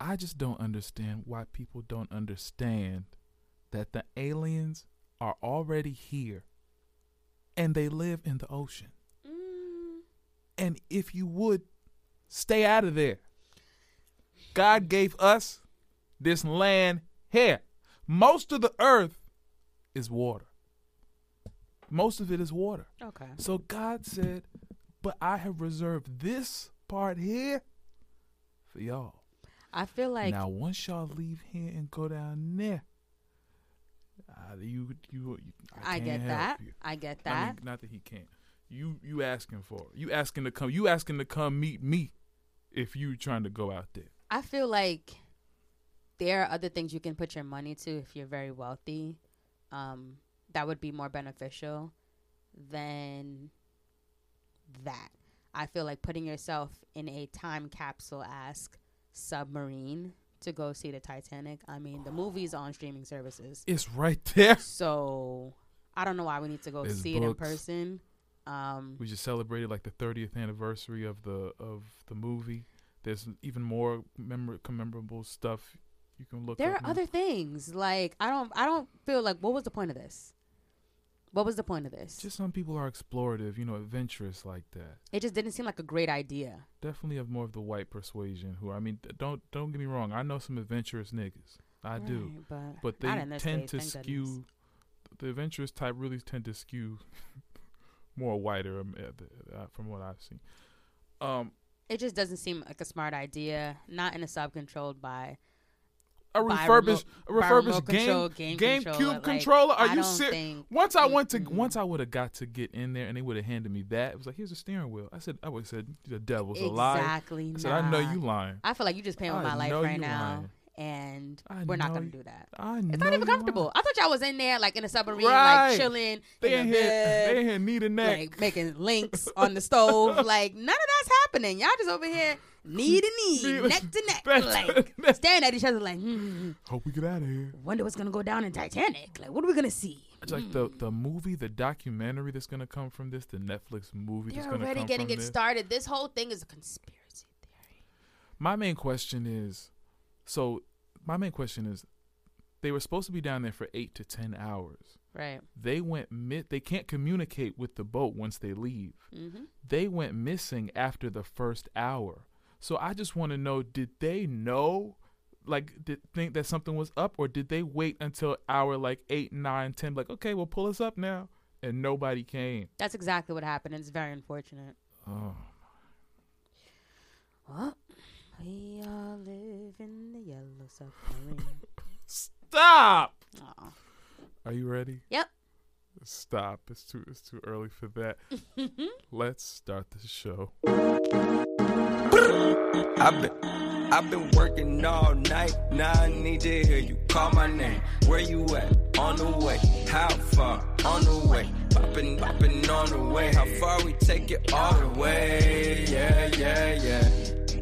I just don't understand why people don't understand that the aliens are already here and they live in the ocean. Mm. And if you would, stay out of there. God gave us this land here. Most of the earth is water. Most of it is water. Okay. So God said, but I have reserved this part here for y'all. I feel like now once y'all leave here and go down there, I get that. You. I get that. I mean, not that he can't. You asking for it. You asking to come. You asking to come meet me, if you trying to go out there. I feel like there are other things you can put your money to if you're very wealthy. That would be more beneficial than that. I feel like putting yourself in a time capsule submarine to go see the Titanic. I mean, the movie's on streaming services. It's right there. So I don't know why we need to go see it in person. We just celebrated like the 30th anniversary of the movie. There's even more commemorable stuff you can look at. There are other things. Like I don't feel like what was the point of this? What was the point of this? Just some people are explorative, adventurous like that. It just didn't seem like a great idea. Definitely of more of the white persuasion don't get me wrong. I know some adventurous niggas. I do. But they tend to skew. The adventurous type really tend to skew more whiter from what I've seen. It just doesn't seem like a smart idea. Not in a sub controlled by... A refurbished GameCube controller. Are you serious? Once I would have got to get in there and they would have handed me that. It was like, here's a steering wheel. I would have said the devil's alive. Exactly. I said, I know you lying. I feel like you just paying with my life right now, and we're not gonna do that. It's not even comfortable. I thought y'all was in there like in a submarine, like chilling. They in here need a neck, like making links on the stove. Like none of that's happening. Y'all just over here. Knee to knee, neck to neck, like staring at each other, like. Hope we get out of here. Wonder what's gonna go down in Titanic. Like, what are we gonna see? It's like the movie, the documentary that's gonna come from this, the Netflix movie that's gonna come from this. They're already getting it started. This whole thing is a conspiracy theory. My main question is, they were supposed to be down there for 8 to 10 hours. Right. They went they can't communicate with the boat once they leave. Mm-hmm. They went missing after the first hour. So I just want to know, did they know, think that something was up, or did they wait until hour 8, 9, 10, okay, well, pull us up now, and nobody came? That's exactly what happened, and it's very unfortunate. Oh. Well, we all live in the yellow submarine. Stop! Aww. Are you ready? Yep. Stop. It's too early for that. Let's start the show. I've been working all night. Now I need to hear you call my name. Where you at? On the way. How far? On the way. Boppin' on the way. How far we take it all the way? Yeah, yeah, yeah.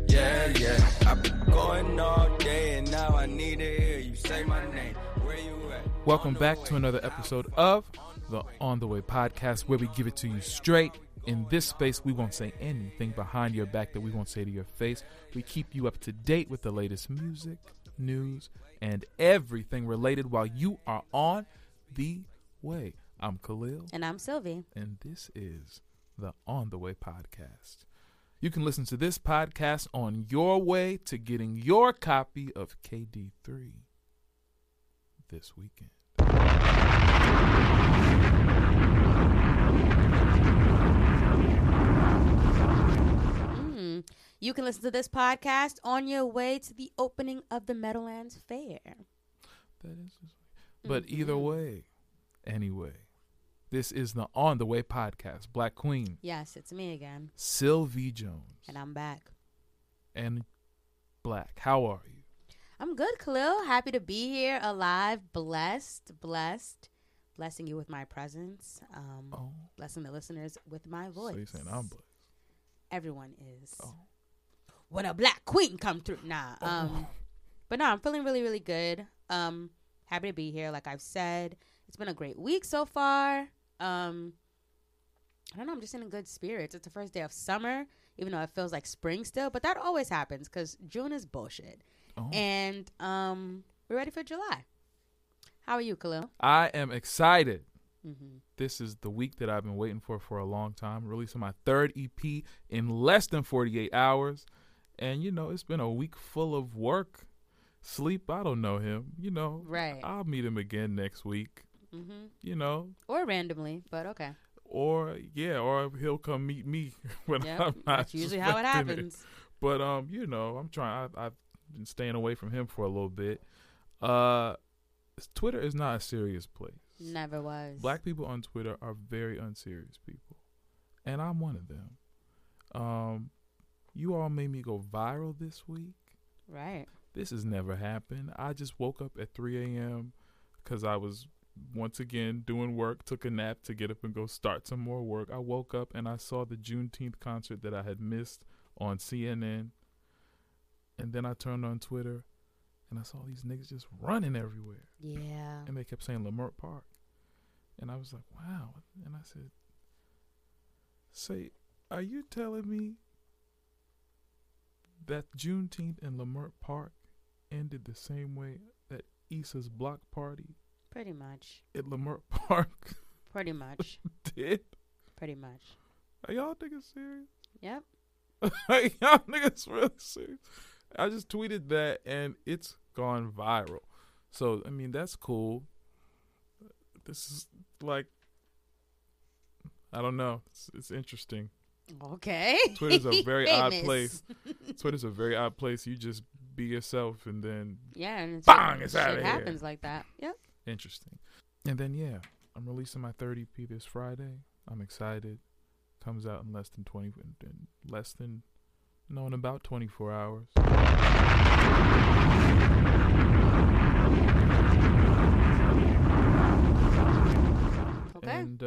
Yeah, yeah. I've been going all day and now I need to hear you say my name. Where you at? Welcome back to another episode of the On the Way podcast, where we give it to you straight. In this space, we won't say anything behind your back that we won't say to your face. We keep you up to date with the latest music, news, and everything related while you are on the way. I'm Khalil. And I'm Sylvie. And this is the On the Way podcast. You can listen to this podcast on your way to getting your copy of KD3 this weekend. You can listen to this podcast on your way to the opening of the Meadowlands Fair. That is, but either way, anyway, this is the On the Way podcast. Black Queen. Yes, it's me again. Sylvie Jones. And I'm back. And Lack, how are you? I'm good, Khalil. Happy to be here, alive, blessed. Blessing you with my presence. Blessing the listeners with my voice. So you're saying I'm blessed? Everyone is. Oh. When a black queen come through. But no, I'm feeling really, really good. Happy to be here. Like I've said, it's been a great week so far. I don't know. I'm just in a good spirit. It's the first day of summer, even though it feels like spring still. But that always happens because June is bullshit. Oh. And we're ready for July. How are you, Khalil? I am excited. Mm-hmm. This is the week that I've been waiting for a long time. Releasing my third EP in less than 48 hours. And, you know, it's been a week full of work. Sleep, I don't know him. You know, right. I'll meet him again next week. Mm-hmm. You know. Or randomly, but okay. Or, yeah, or he'll come meet me when I'm not. That's usually how it happens. But, you know, I'm trying. I've been staying away from him for a little bit. Twitter is not a serious place. Never was. Black people on Twitter are very unserious people, and I'm one of them. You all made me go viral this week. Right. This has never happened. I just woke up at 3 a.m. because I was once again doing work, took a nap to get up and go start some more work. I woke up and I saw the Juneteenth concert that I had missed on CNN, and then I turned on Twitter. And I saw these niggas just running everywhere. Yeah. And they kept saying Leimert Park. And I was like, wow. And I said, say, are you telling me that Juneteenth and Leimert Park ended the same way that Issa's block party? Pretty much. At Leimert Park? Pretty much. Did? Pretty much. Are y'all niggas serious? Yep. Are y'all niggas really serious? I just tweeted that, and it's gone viral. So, I mean, that's cool. This is like, I don't know. It's interesting. Okay. Twitter's a very odd place. Twitter's a very odd place. You just be yourself, and then and bang, it's out of here. It happens like that. Yep. Interesting. And then, yeah, I'm releasing my third EP this Friday. I'm excited. Comes out in about 24 hours. Okay. And,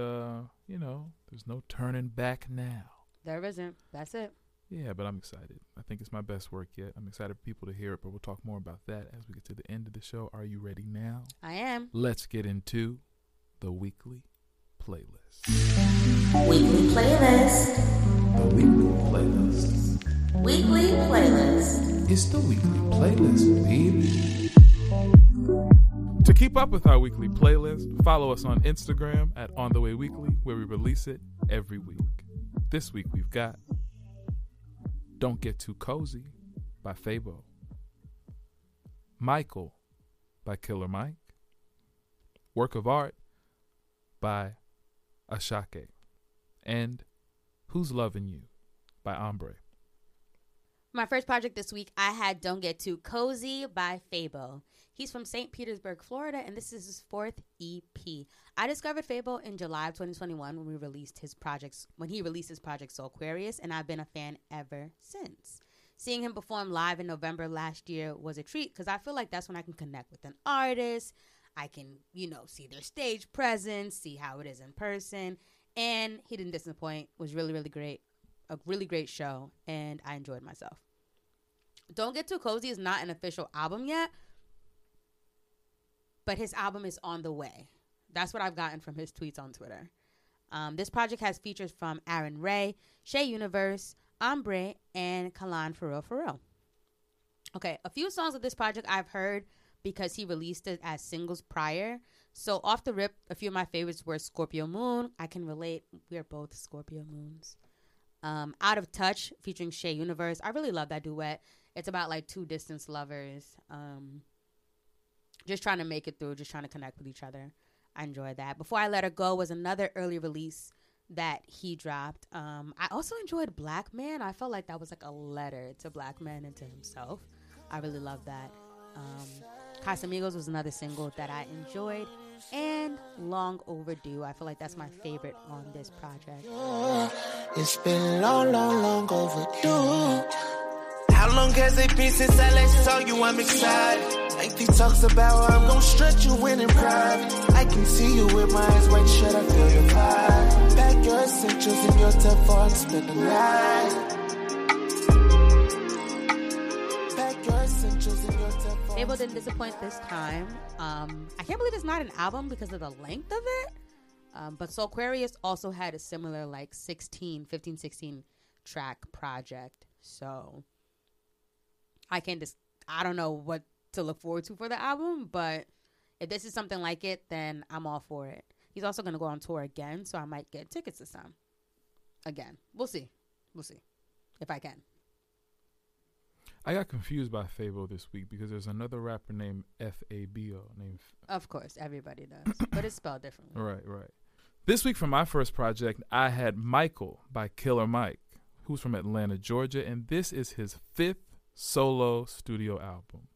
you know, there's no turning back now. There isn't. That's it. Yeah, but I'm excited. I think it's my best work yet. I'm excited for people to hear it, but we'll talk more about that as we get to the end of the show. Are you ready now? I am. Let's get into the weekly playlist. Weekly playlist. The weekly playlist. Weekly playlist. It's the weekly playlist, baby. To keep up with our weekly playlist, follow us on Instagram at On the Way Weekly, where we release it every week. This week we've got Don't Get Too Cozy by Phabo, Michael by Killer Mike, Work of Art by Asake, and Who's Loving You by Ambré. My first project this week, I had Don't Get Too Cozy by Phabo. He's from St. Petersburg, Florida, and this is his fourth EP. I discovered Phabo in July of 2021 when he released his project Soul Aquarius, and I've been a fan ever since. Seeing him perform live in November last year was a treat because I feel like that's when I can connect with an artist. I can, you know, see their stage presence, see how it is in person, and he didn't disappoint. It was really, really great. A really great show, and I enjoyed myself. Don't Get Too Cozy is not an official album yet, but his album is on the way. That's what I've gotten from his tweets on Twitter. This project has features from Aaron Ray, Shea Universe, Ambré, and Khalil Pharrell. Okay, a few songs of this project I've heard because he released it as singles prior. So off the rip, a few of my favorites were Scorpio Moon. I can relate. We are both Scorpio Moons. Out of Touch featuring Shea Universe. I really love that duet. It's about like two distant lovers just trying to make it through, just trying to connect with each other. I enjoyed that. Before I Let Her Go was another early release that he dropped. I also enjoyed Black Man. I felt like that was like a letter to Black Man and to himself. I really love that. Casamigos was another single that I enjoyed. And Long Overdue. I feel like that's my favorite on this project. It's been long, long, long overdue. I How long has it been since I last saw you? I'm excited. Lengthy talks about how I'm gonna stretch you in private. I can see you with my eyes wide shut. I feel your vibe. Pack your essentials in your tough heart. Spend the night. Phabo didn't disappoint this time. I can't believe it's not an album because of the length of it. But Soul Aquarius also had a similar like 15, 16 track project. So I can't just, I don't know what to look forward to for the album, but if this is something like it, then I'm all for it. He's also going to go on tour again, so I might get tickets this time. Again. We'll see. We'll see if I can. I got confused by Phabo this week because there's another rapper named F-A-B-O. Of course, everybody does. But it's spelled differently. Right, right. This week for my first project, I had Michael by Killer Mike, who's from Atlanta, Georgia. And this is his 5th solo studio album,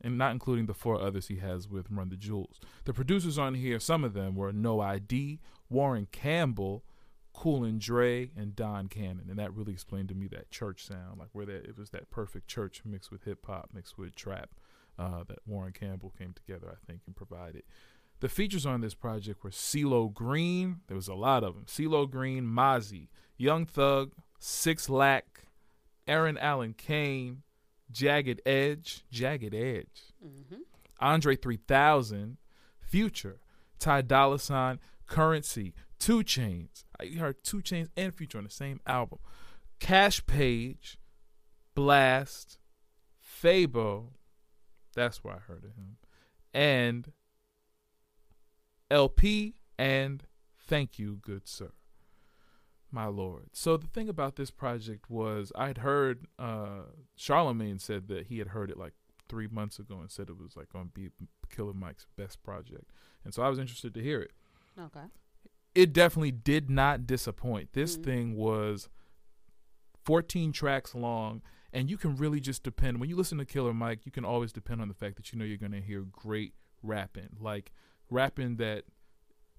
and not including the 4 others he has with Run the Jewels. The producers on here, some of them were No ID, Warren Campbell, Kool and Dre, and Don Cannon, and that really explained to me that church sound, like where that it was that perfect church mixed with hip hop, mixed with trap, that Warren Campbell came together, I think, and provided. The features on this project were CeeLo Green, there was a lot of them, CeeLo Green, Mozzie, Young Thug, Six Lack, Aaron Allen Kane, Jagged Edge, mm-hmm. Ambré 3000, Future, Ty Dolla Sign, Currency, Two Chains. I heard Two Chains and Future on the same album. Cash Page, Blast, Phabo, that's where I heard of him, and LP, and Thank You, Good Sir. My Lord. So the thing about this project was I'd heard, Charlamagne said that he had heard it like 3 months ago and said it was like going to be Killer Mike's best project. And so I was interested to hear it. Okay. It definitely did not disappoint. This thing was 14 tracks long, and you can really just depend. When you listen to Killer Mike, you can always depend on the fact that you know you're going to hear great rapping, like rapping that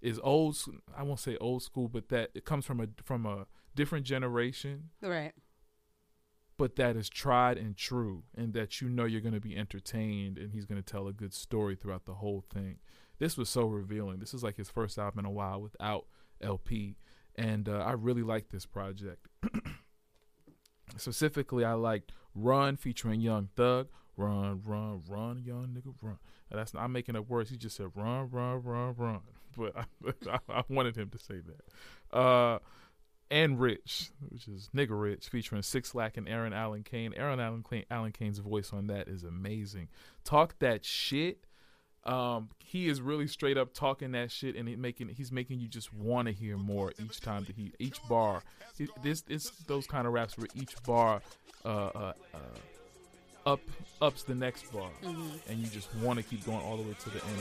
is old. I won't say old school, but that it comes from a different generation. Right. But that is tried and true, and that you know you're going to be entertained, and he's going to tell a good story throughout the whole thing. This was so revealing. This is like his first album in a while without LP. And I really liked this project. Specifically, I liked Run featuring Young Thug. Run, run, run, young nigga, run. Now, that's not, I'm making up words. He just said, run, run, run, run. But I wanted him to say that. And Rich, which is Nigga Rich, featuring Six Lack and Aaron Allen Kane. Allen Kane's voice on that is amazing. Talk That Shit. He is really straight up talking that shit, and he's making you just want to hear more each time that each bar. It's those kind of raps where each bar ups the next bar, mm-hmm. and you just want to keep going all the way to the end.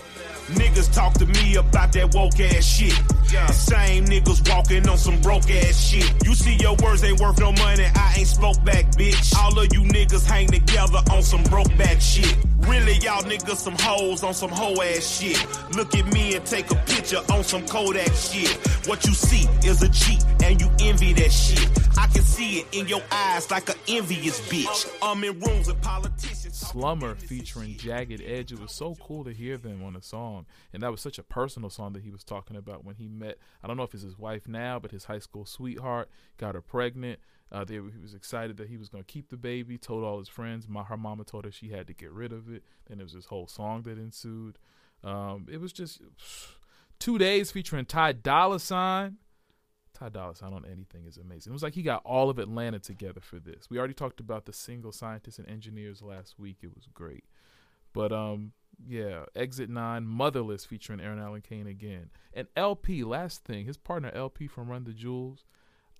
Niggas talk to me about that woke ass shit. Yeah. Same niggas walking on some broke ass shit. You see your words ain't worth no money. I ain't spoke back, bitch. All of you niggas hang together on some broke back shit. Really, y'all niggas some hoes on some hoe-ass shit. Look at me and take a picture on some Kodak shit. What you see is a Jeep, and you envy that shit. I can see it in your eyes like an envious bitch. I'm in rooms with politicians. Slummer featuring Jagged Edge. It was so cool to hear them on a song. And that was such a personal song that he was talking about when he met, I don't know if it's his wife now, but his high school sweetheart, got her pregnant. He was excited that he was going to keep the baby, told all his friends. Her mama told her she had to get rid of it. Then there was this whole song that ensued. It was just 2 days featuring Ty Dolla Sign. Ty Dolla Sign on anything is amazing. It was like he got all of Atlanta together for this. We already talked about the single Scientists and Engineers last week. It was great. But, yeah, Exit 9, Motherless featuring Aaron Allen Kane again. And LP, last thing, his partner LP from Run the Jewels.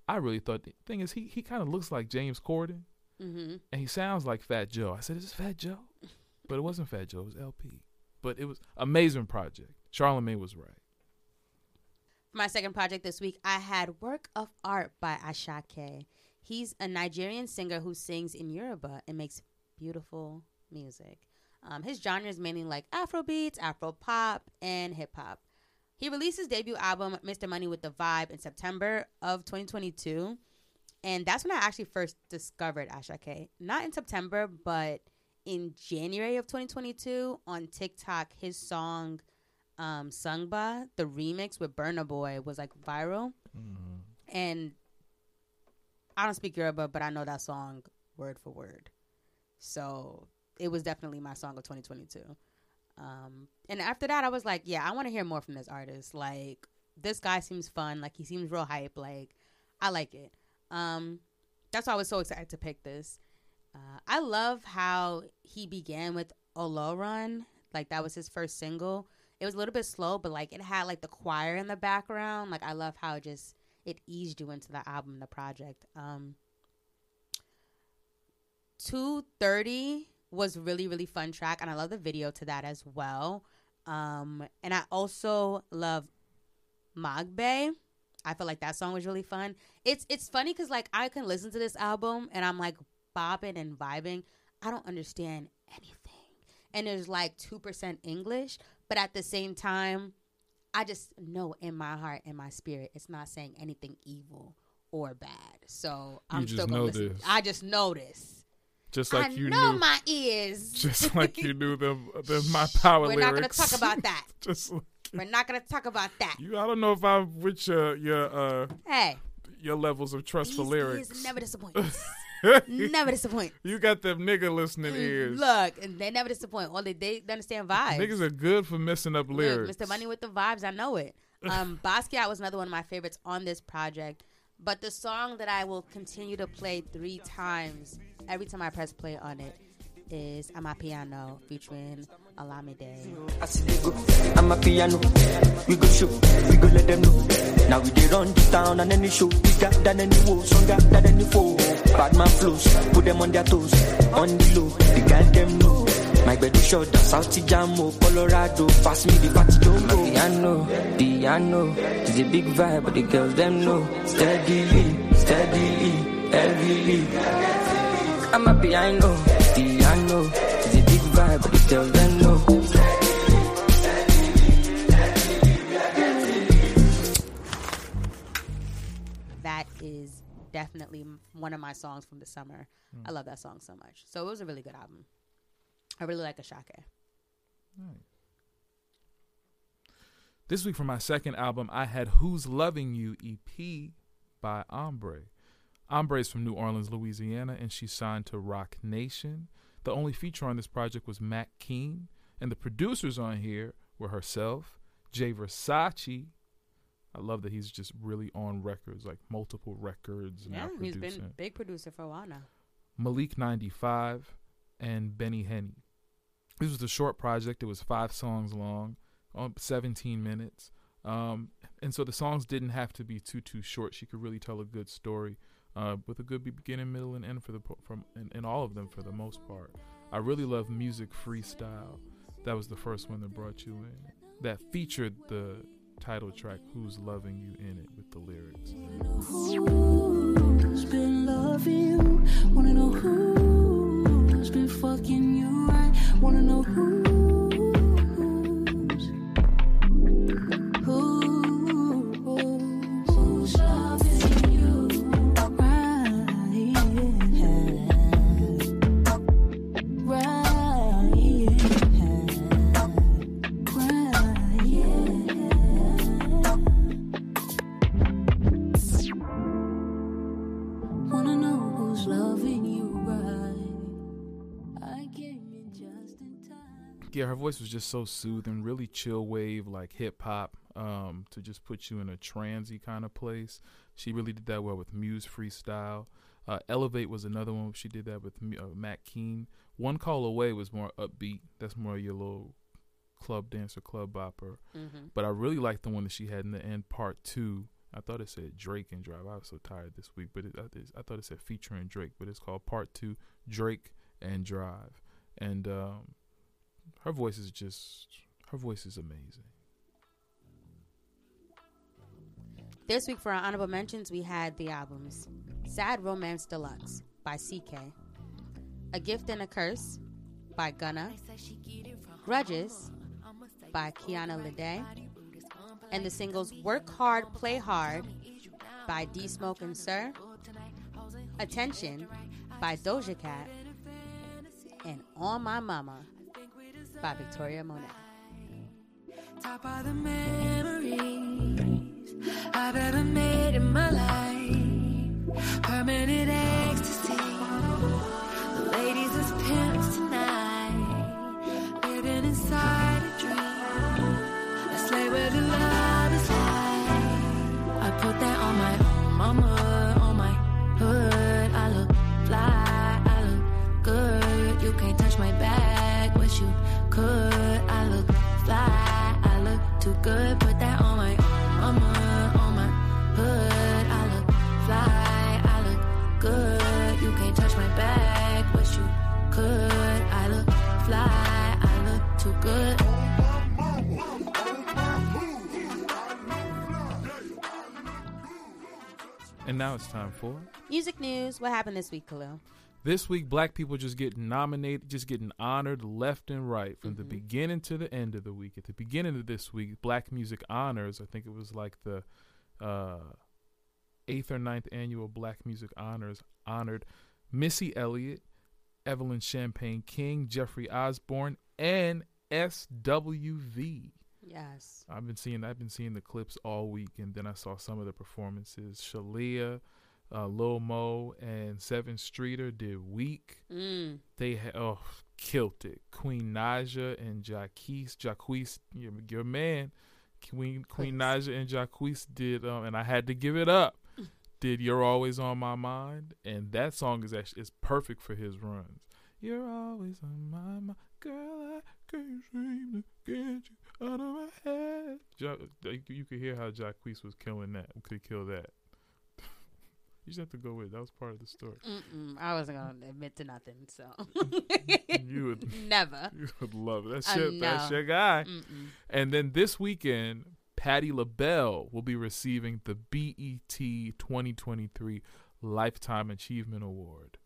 I really thought, the thing is, he kind of looks like James Corden, mm-hmm. and he sounds like Fat Joe. I said, is this Fat Joe? But it wasn't Fat Joe, it was LP. But it was amazing project. Charlamagne was right. My second project this week, I had Work of Art by Asake. He's a Nigerian singer who sings in Yoruba and makes beautiful music. His genre is mainly like Afrobeats, Afropop, and hip-hop. He released his debut album, Mr. Money with the Vibe, in September of 2022. And that's when I actually first discovered Asake. Not in September, but in January of 2022 on TikTok, his song Sungba, the remix with Burna Boy, was like viral. Mm-hmm. And I don't speak Yoruba, but I know that song word for word. So it was definitely my song of 2022. And after that, I was like, yeah, I want to hear more from this artist. Like, this guy seems fun. Like, he seems real hype. Like, I like it. That's why I was so excited to pick this. I love how he began with Oloran. Like, that was his first single. It was a little bit slow, but, like, it had, like, the choir in the background. Like, I love how just it eased you into the album, the project. 2:30 was really, really fun track, and I love the video to that as well. And I also love Magbe. I feel like that song was really fun. It's funny because, like, I can listen to this album, and I'm, like, bopping and vibing. I don't understand anything. And there's, like, 2% English, but at the same time, I just know in my heart, in my spirit, it's not saying anything evil or bad. So I'm still going to listen. I just know this. Just like I you know knew, my ears. Just like you knew the my power lyrics. We're not going to talk about that. Just like we're not going to talk about that. I don't know if I'm with your levels of trust for lyrics. Ears never disappoints. Never disappoint. You got them nigga listening ears. Look, and they never disappoint. All they understand vibes. Niggas are good for messing up lyrics. Mr. Money with the vibes, I know it. Basquiat was another one of my favorites on this project. But the song that I will continue to play 3 times every time I press play on it is I'm a Piano featuring Olamide. I'm a piano. We go show. We go let them know. Now we dey run this town and any show bigger than any wall, stronger than any foe. Bad man flows, put them on their toes. On the low, they can't them know. My bed is short, South Tijamo, Colorado. Pass me the party don't piano, piano. It's a big vibe, but the girls them know. Steadily, steadily, heavily. I'm a piano, piano, it's a big vibe, but it's still then no. That is definitely one of my songs from the summer. I love that song so much. So it was a really good album. I really like Asake. Right. This week for my second album, I had Who's Loving You EP by Ambré. Ambré's from New Orleans, Louisiana, and she signed to Rock Nation. The only feature on this project was Matt Keane, and the producers on here were herself, Jay Versace. I love that he's just really on records, like multiple records. Yeah, he's been a big producer for a while now. Malik95 and Benny Henny. This was a short project. It was 5 songs long, 17 minutes. And so the songs didn't have to be too short. She could really tell a good story. With a good beginning, middle, and end for the and all of them for the most part. I really love Music Freestyle. That was the first one that brought you in. That featured the title track "Who's Loving You" in it with the lyrics. Who's been loving you? Wanna know who's been fucking you right? Wanna know who's loving you? Yeah, her voice was just so soothing, really chill wave, like hip-hop, to just put you in a transy kind of place. She really did that well with Muse Freestyle. Elevate was another one. She did that with Matt Keane. One Call Away was more upbeat. That's more your little club dancer, club bopper. Mm-hmm. But I really liked the one that she had in the end, Part 2. I thought it said Drake and Drive. I was so tired this week, but I thought it said featuring Drake, but it's called Part 2, Drake and Drive. And her voice is amazing. This week for our honorable mentions, we had the albums Sad Romance Deluxe by CK, A Gift and a Curse by Gunna, Grudges by Kiana Lede, and the singles Work Hard, Play Hard by D Smoke and Sir, Attention by Doja Cat, and On My Mama by Victoria Monet. Top of the memories I've ever made in my life. Permanent ecstasy. The ladies as pimps tonight. Living inside a dream. I slay where the love is high. I put that on my mama, on my hood. I look fly, I look good. You can't touch my back, wish you could. I look fly. Too good, put that on my mama, on my hood. I look fly, I look good. You can't touch my back, wish you could. I look fly, I look too good. And now it's time for music news. What happened this week, Khalil? This week, black people just getting nominated, just getting honored left and right from the beginning to the end of the week. At the beginning of this week, Black Music Honors, I think it was like the 8th or 9th annual Black Music Honors, honored Missy Elliott, Evelyn Champagne King, Jeffrey Osborne, and SWV. Yes. I've been seeing the clips all week, and then I saw some of the performances. Shalia, Lil Mo and Seven Streeter did Weak. They killed it. Queen Naja and Jacquees, your man. Queen Naja and Jacquees did, and I Had to Give It Up. Did You're Always on My Mind, and that song is actually perfect for his runs. You're always on my mind, girl. I can't seem to get you out of my head. You could hear how Jacquees was killing that. Could kill that. You just have to go with it. That was part of the story. I wasn't going to admit to nothing, so. You would. Never. You would love it. That's your guy. And then this weekend, Patti LaBelle will be receiving the BET 2023 Lifetime Achievement Award.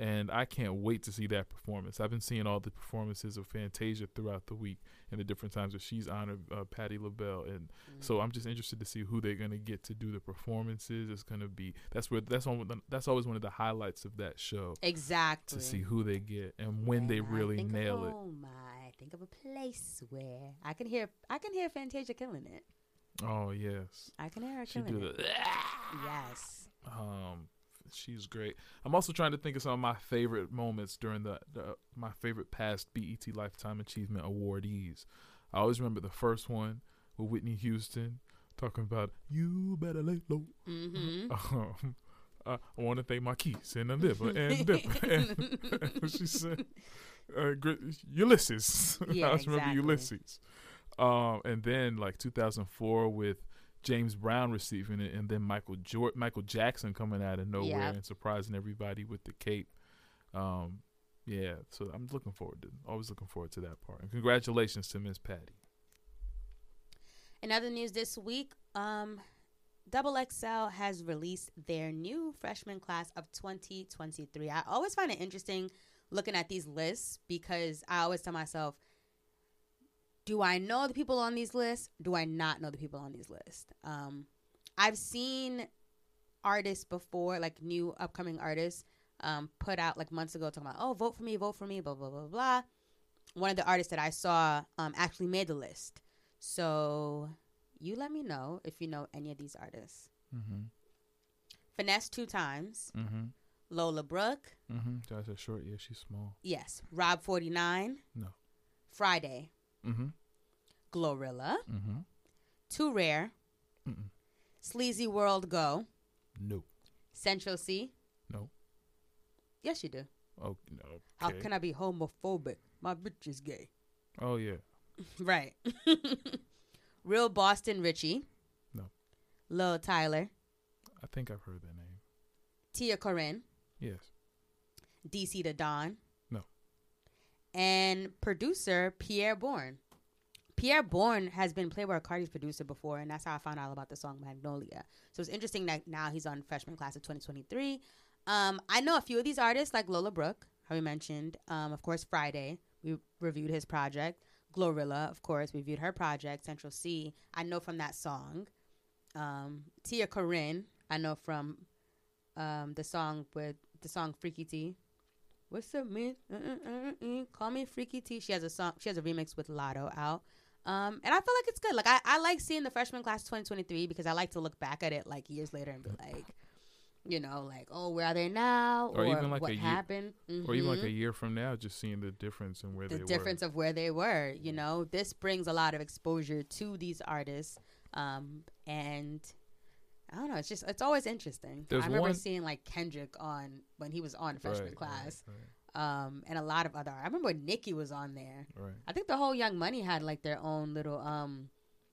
And I can't wait to see that performance. I've been seeing all the performances of Fantasia throughout the week and the different times that she's honored Patti LaBelle. And so I'm just interested to see who they're going to get to do the performances. It's going to be that's always one of the highlights of that show. Exactly. To see who they get and when they really nail it. Oh my! Think of a place where I can hear Fantasia killing it. Oh yes. I can hear her killing it. Yes. She's great. I'm also trying to think of some of my favorite moments during my favorite past BET Lifetime Achievement awardees. I always remember the first one with Whitney Houston talking about "You Better Lay Low." I want to thank my keys and a liver and dipper. And she said, "Ulysses." Yeah, I always remember Ulysses. And then like 2004 with James Brown receiving it, and then Michael Jackson coming out of nowhere and surprising everybody with the cape. So I'm always looking forward to that part. And congratulations to Miss Patti. In other news this week, XXL has released their new freshman class of 2023. I always find it interesting looking at these lists because I always tell myself, do I know the people on these lists? Do I not know the people on these lists? I've seen artists before, like new upcoming artists, put out like months ago talking about, oh, vote for me, blah, blah, blah, blah. One of the artists that I saw actually made the list. So you let me know if you know any of these artists. Finesse 2 times. Lola Brooke. That's a short, yeah, she's small. Yes. Rob 49. No. Friday. Glorilla. Too Rare. Sleazy World Go. No. Central C. No. Yes, you do. Oh, no. Okay. How can I be homophobic? My bitch is gay. Oh, yeah. Right. Real Boston Richie. No. Lil Tyler. I think I've heard that name. Tia Corinne. Yes. DC the Don. And producer Pierre Bourne. Pierre Bourne has been Playboi Carti's producer before, and that's how I found out about the song Magnolia. So it's interesting that now he's on freshman class of 2023. I know a few of these artists, like Lola Brooke, how we mentioned. Of course, Friday, we reviewed his project. Glorilla, of course, we reviewed her project. Central C, I know from that song. Tia Corinne, I know from the song Freaky T. What's up, man? Call me Freaky T. She has a song. She has a remix with Lotto out. And I feel like it's good. Like I like seeing the freshman class 2023 because I like to look back at it like years later and be like, you know, like, oh, where are they now? Or even like what happened? Mm-hmm. Or even like a year from now, just seeing the difference in where they were. The difference of where they were, you know. This brings a lot of exposure to these artists. And I don't know. It's just, it's always interesting. I remember seeing like Kendrick on, when he was on freshman class. Right. And a lot of other. I remember Nicki was on there. Right. I think the whole Young Money had like their own little,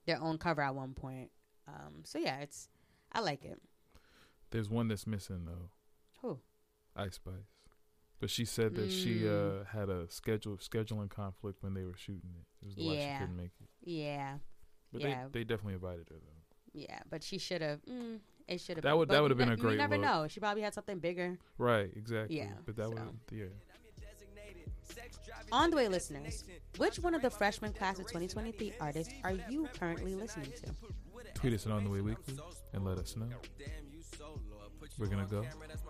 their own cover at one point. So yeah, it's, I like it. There's one that's missing though. Who? Ice Spice. But she said that she had a scheduling conflict when they were shooting it. It was the why she couldn't make it. Yeah. But they definitely invited her though. Yeah, but she should have. It should have. That would have been a great. You never know. She probably had something bigger. Right. Exactly. Yeah. But that would. Yeah. On the Way listeners, which one of the freshman class of 2023 artists are you currently listening to? Tweet us at On the Way Weekly and let us know. We're gonna go.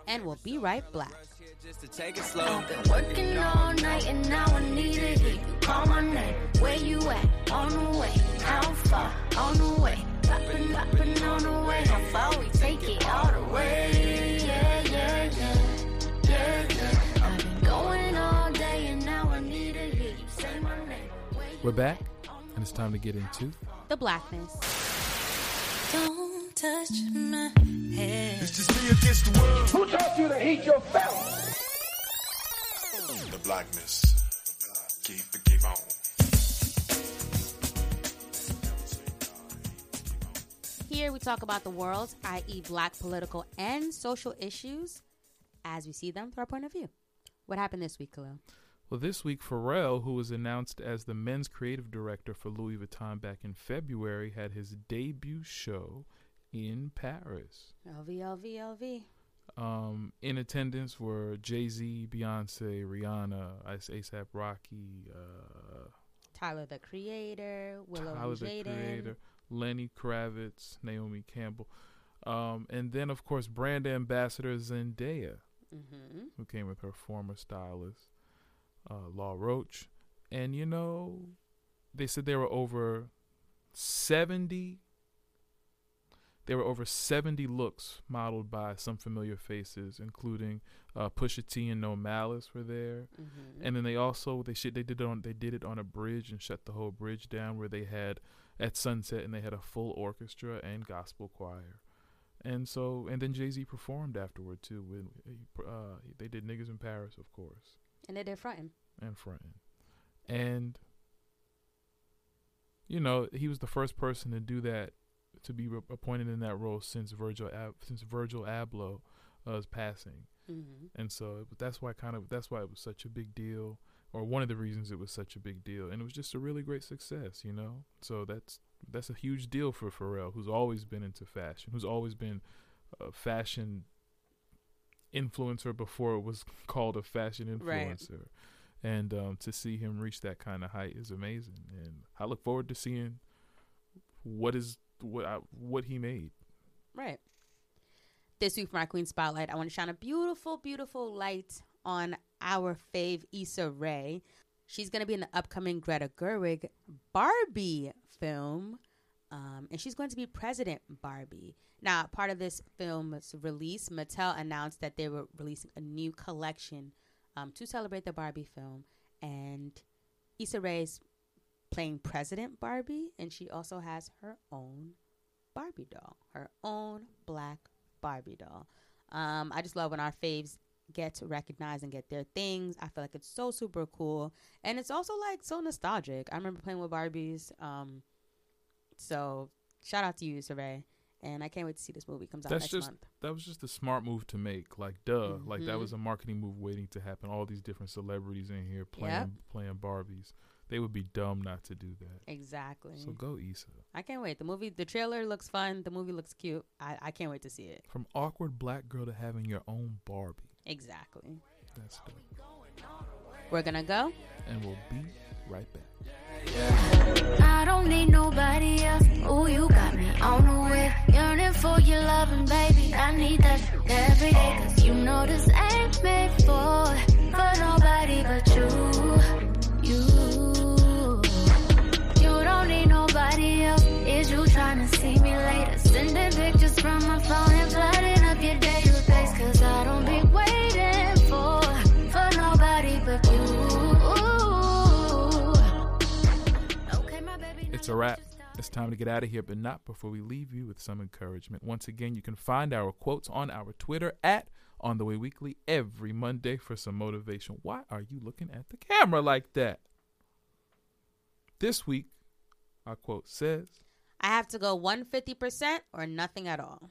And we'll be right back. Just to take it slow. Been working all night and now I need a hit. You call my name. Where you at? On the way. How far? On the way. Poppin' on the way. How far we take it all the way? Yeah, yeah, yeah. Yeah, yeah. I've been going all day and now I need a hit. You say my name. We're back and it's time to get into the blackness. Don't touch my head. It's just me against the world. Who taught you to hate your fellow? The blackness. Keep on. Here we talk about the world's, i.e. black political and social issues as we see them through our point of view. What happened this week, Khalil? Well, this week, Pharrell, who was announced as the men's creative director for Louis Vuitton back in February, had his debut show in Paris. LV. In attendance were Jay-Z, Beyonce, Rihanna, A$AP Rocky, Tyler the Creator, Willow and Jayden, Lenny Kravitz, Naomi Campbell. And then, of course, brand ambassador Zendaya, who came with her former stylist, Law Roach. And, you know, they said there were over 70. There were over 70 looks modeled by some familiar faces, including Pusha T and No Malice were there. Mm-hmm. And then they also they did it on a bridge and shut the whole bridge down where they had at sunset, and they had a full orchestra and gospel choir. And then Jay-Z performed afterward too. When they did Niggas in Paris, of course. And they did Frontin'. And, you know, he was the first person to do that, to be appointed in that role since Virgil Abloh's passing. Mm-hmm. And so that's why it was such a big deal, or one of the reasons it was such a big deal. And it was just a really great success, you know? So that's a huge deal for Pharrell, who's always been into fashion, who's always been a fashion influencer before it was called a fashion influencer. Right. And to see him reach that kind of height is amazing. And I look forward to seeing what he made. Right. This week for my Queen Spotlight, I want to shine a beautiful, beautiful light on our fave Issa Rae. She's going to be in the upcoming Greta Gerwig Barbie film, and she's going to be President Barbie. Now, part of this film's release, Mattel announced that they were releasing a new collection to celebrate the Barbie film, and Issa Rae's playing President Barbie, and she also has her own Barbie doll, her own black Barbie doll. I just love when our faves get to recognize and get their things. I feel like it's so super cool, and it's also like so nostalgic. I remember playing with Barbies, so shout out to you, Issa Rae, and I can't wait to see this movie comes out next month. That was just a smart move to make, like duh. Mm-hmm. Like that was a marketing move waiting to happen. All these different celebrities in here playing Barbies. They would be dumb not to do that. Exactly. So go Issa. I can't wait. The trailer looks fun. The movie looks cute. I can't wait to see it. From awkward black girl to having your own Barbie. Exactly. That's dope. We're gonna go. And we'll be right back. I don't don't need nobody else. Ooh, you got me on the way. Yearning for your loving, baby. I need that every day. Cause you know this ain't made for nobody but you. You don't need nobody else. Is you trying to see me later? Sending pictures from my phone and flooding up your daily face. Cause I don't be waiting for nobody but you. Okay, my baby. It's a wrap. It's time to get out of here, but not before we leave you with some encouragement. Once again, you can find our quotes on our Twitter at On The Way Weekly every Monday for some motivation. Why are you looking at the camera like that? This week, our quote says, I have to go 150% or nothing at all.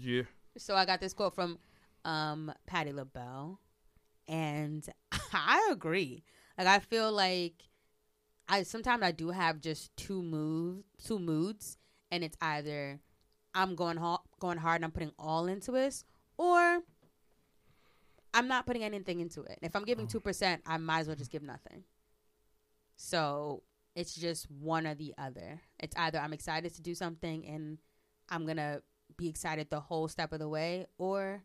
Yeah. So I got this quote from Patti LaBelle, and I agree. Like, I feel like I sometimes do have just two moods, and it's either I'm going hard and I'm putting all into it, or I'm not putting anything into it. If I'm giving 2%, I might as well just give nothing. So it's just one or the other. It's either I'm excited to do something and I'm going to be excited the whole step of the way, or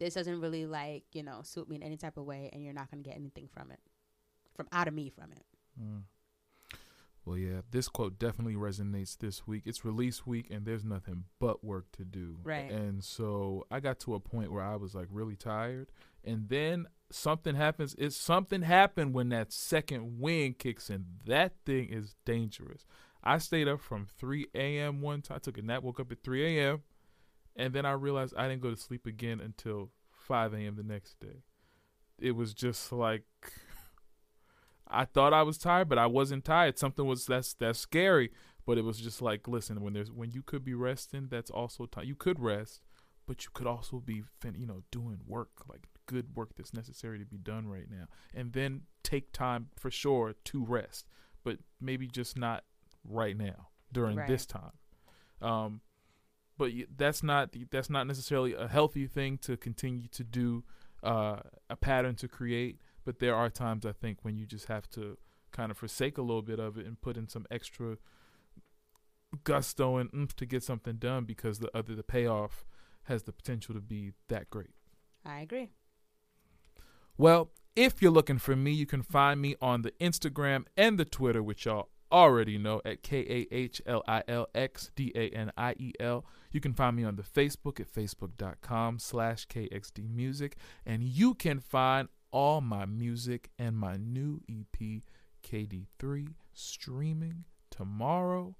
this doesn't really, like, you know, suit me in any type of way, and you're not going to get anything from it, out of me. Mm. Well, yeah, this quote definitely resonates this week. It's release week, and there's nothing but work to do. Right. And so I got to a point where I was, like, really tired. And then something happens. Something happened when that second wind kicks in. That thing is dangerous. I stayed up from 3 a.m. one time. I took a nap, woke up at 3 a.m., and then I realized I didn't go to sleep again until 5 a.m. the next day. It was just like, I thought I was tired, but I wasn't tired. Something was that's scary, but it was just like, listen, when you could be resting, that's also time. You could rest, but you could also be doing work, like good work that's necessary to be done right now, and then take time for sure to rest, but maybe just not right now during this time. But that's not necessarily a healthy thing to continue to do, a pattern to create. But there are times, I think, when you just have to kind of forsake a little bit of it and put in some extra gusto and oomph to get something done, because the payoff has the potential to be that great. I agree. Well, if you're looking for me, you can find me on the Instagram and the Twitter, which y'all already know, at KAHLILXDANIEL. You can find me on the Facebook at facebook.com/KXDmusic. And you can find all my music and my new EP, KD3, streaming tomorrow.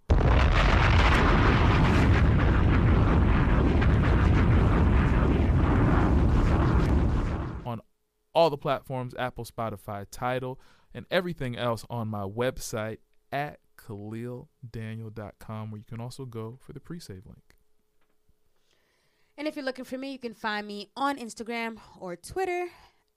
On all the platforms, Apple, Spotify, Tidal, and everything else, on my website at KhalilDaniel.com, where you can also go for the pre-save link. And if you're looking for me, you can find me on Instagram or Twitter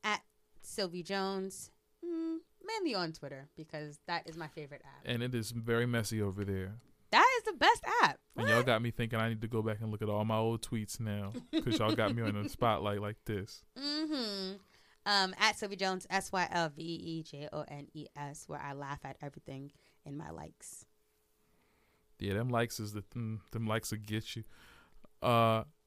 at Sylvie Jones, mainly on Twitter, because that is my favorite app. And it is very messy over there. That is the best app. What? And y'all got me thinking I need to go back and look at all my old tweets now, because y'all got me on the spotlight like this. Mm-hmm. At Sylvie Jones, SYLVEJONES, where I laugh at everything in my likes. Yeah, them likes is them likes will get you.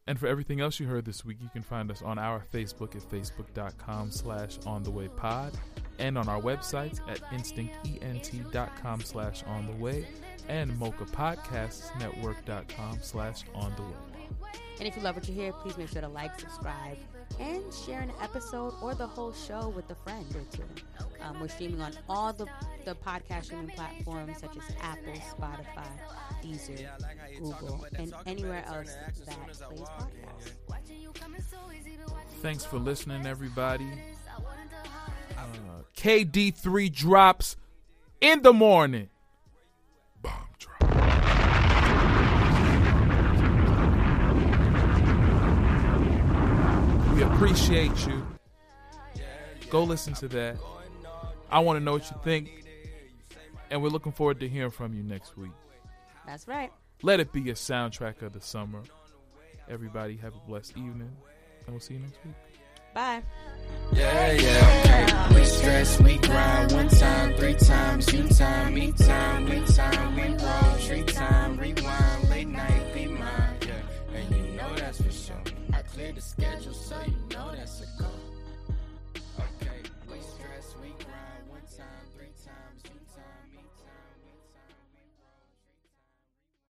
And for everything else you heard this week, you can find us on our Facebook at facebook.com/onthewaypod, and on our websites at instinctent.com/ontheway and mochapodcastsnetwork.com/ontheway. And if you love what you hear, please make sure to like, subscribe, and share an episode or the whole show with a friend or two. We're streaming on all the podcast streaming platforms, such as Apple, Spotify, Deezer, Google, and anywhere else that plays podcasts. Thanks for listening, everybody. KD3 drops in the morning. Bomb drop. We appreciate you. Go listen to that. I want to know what you think. And we're looking forward to hearing from you next week. That's right. Let it be your soundtrack of the summer. Everybody have a blessed evening. And we'll see you next week. Bye. Yeah, yeah.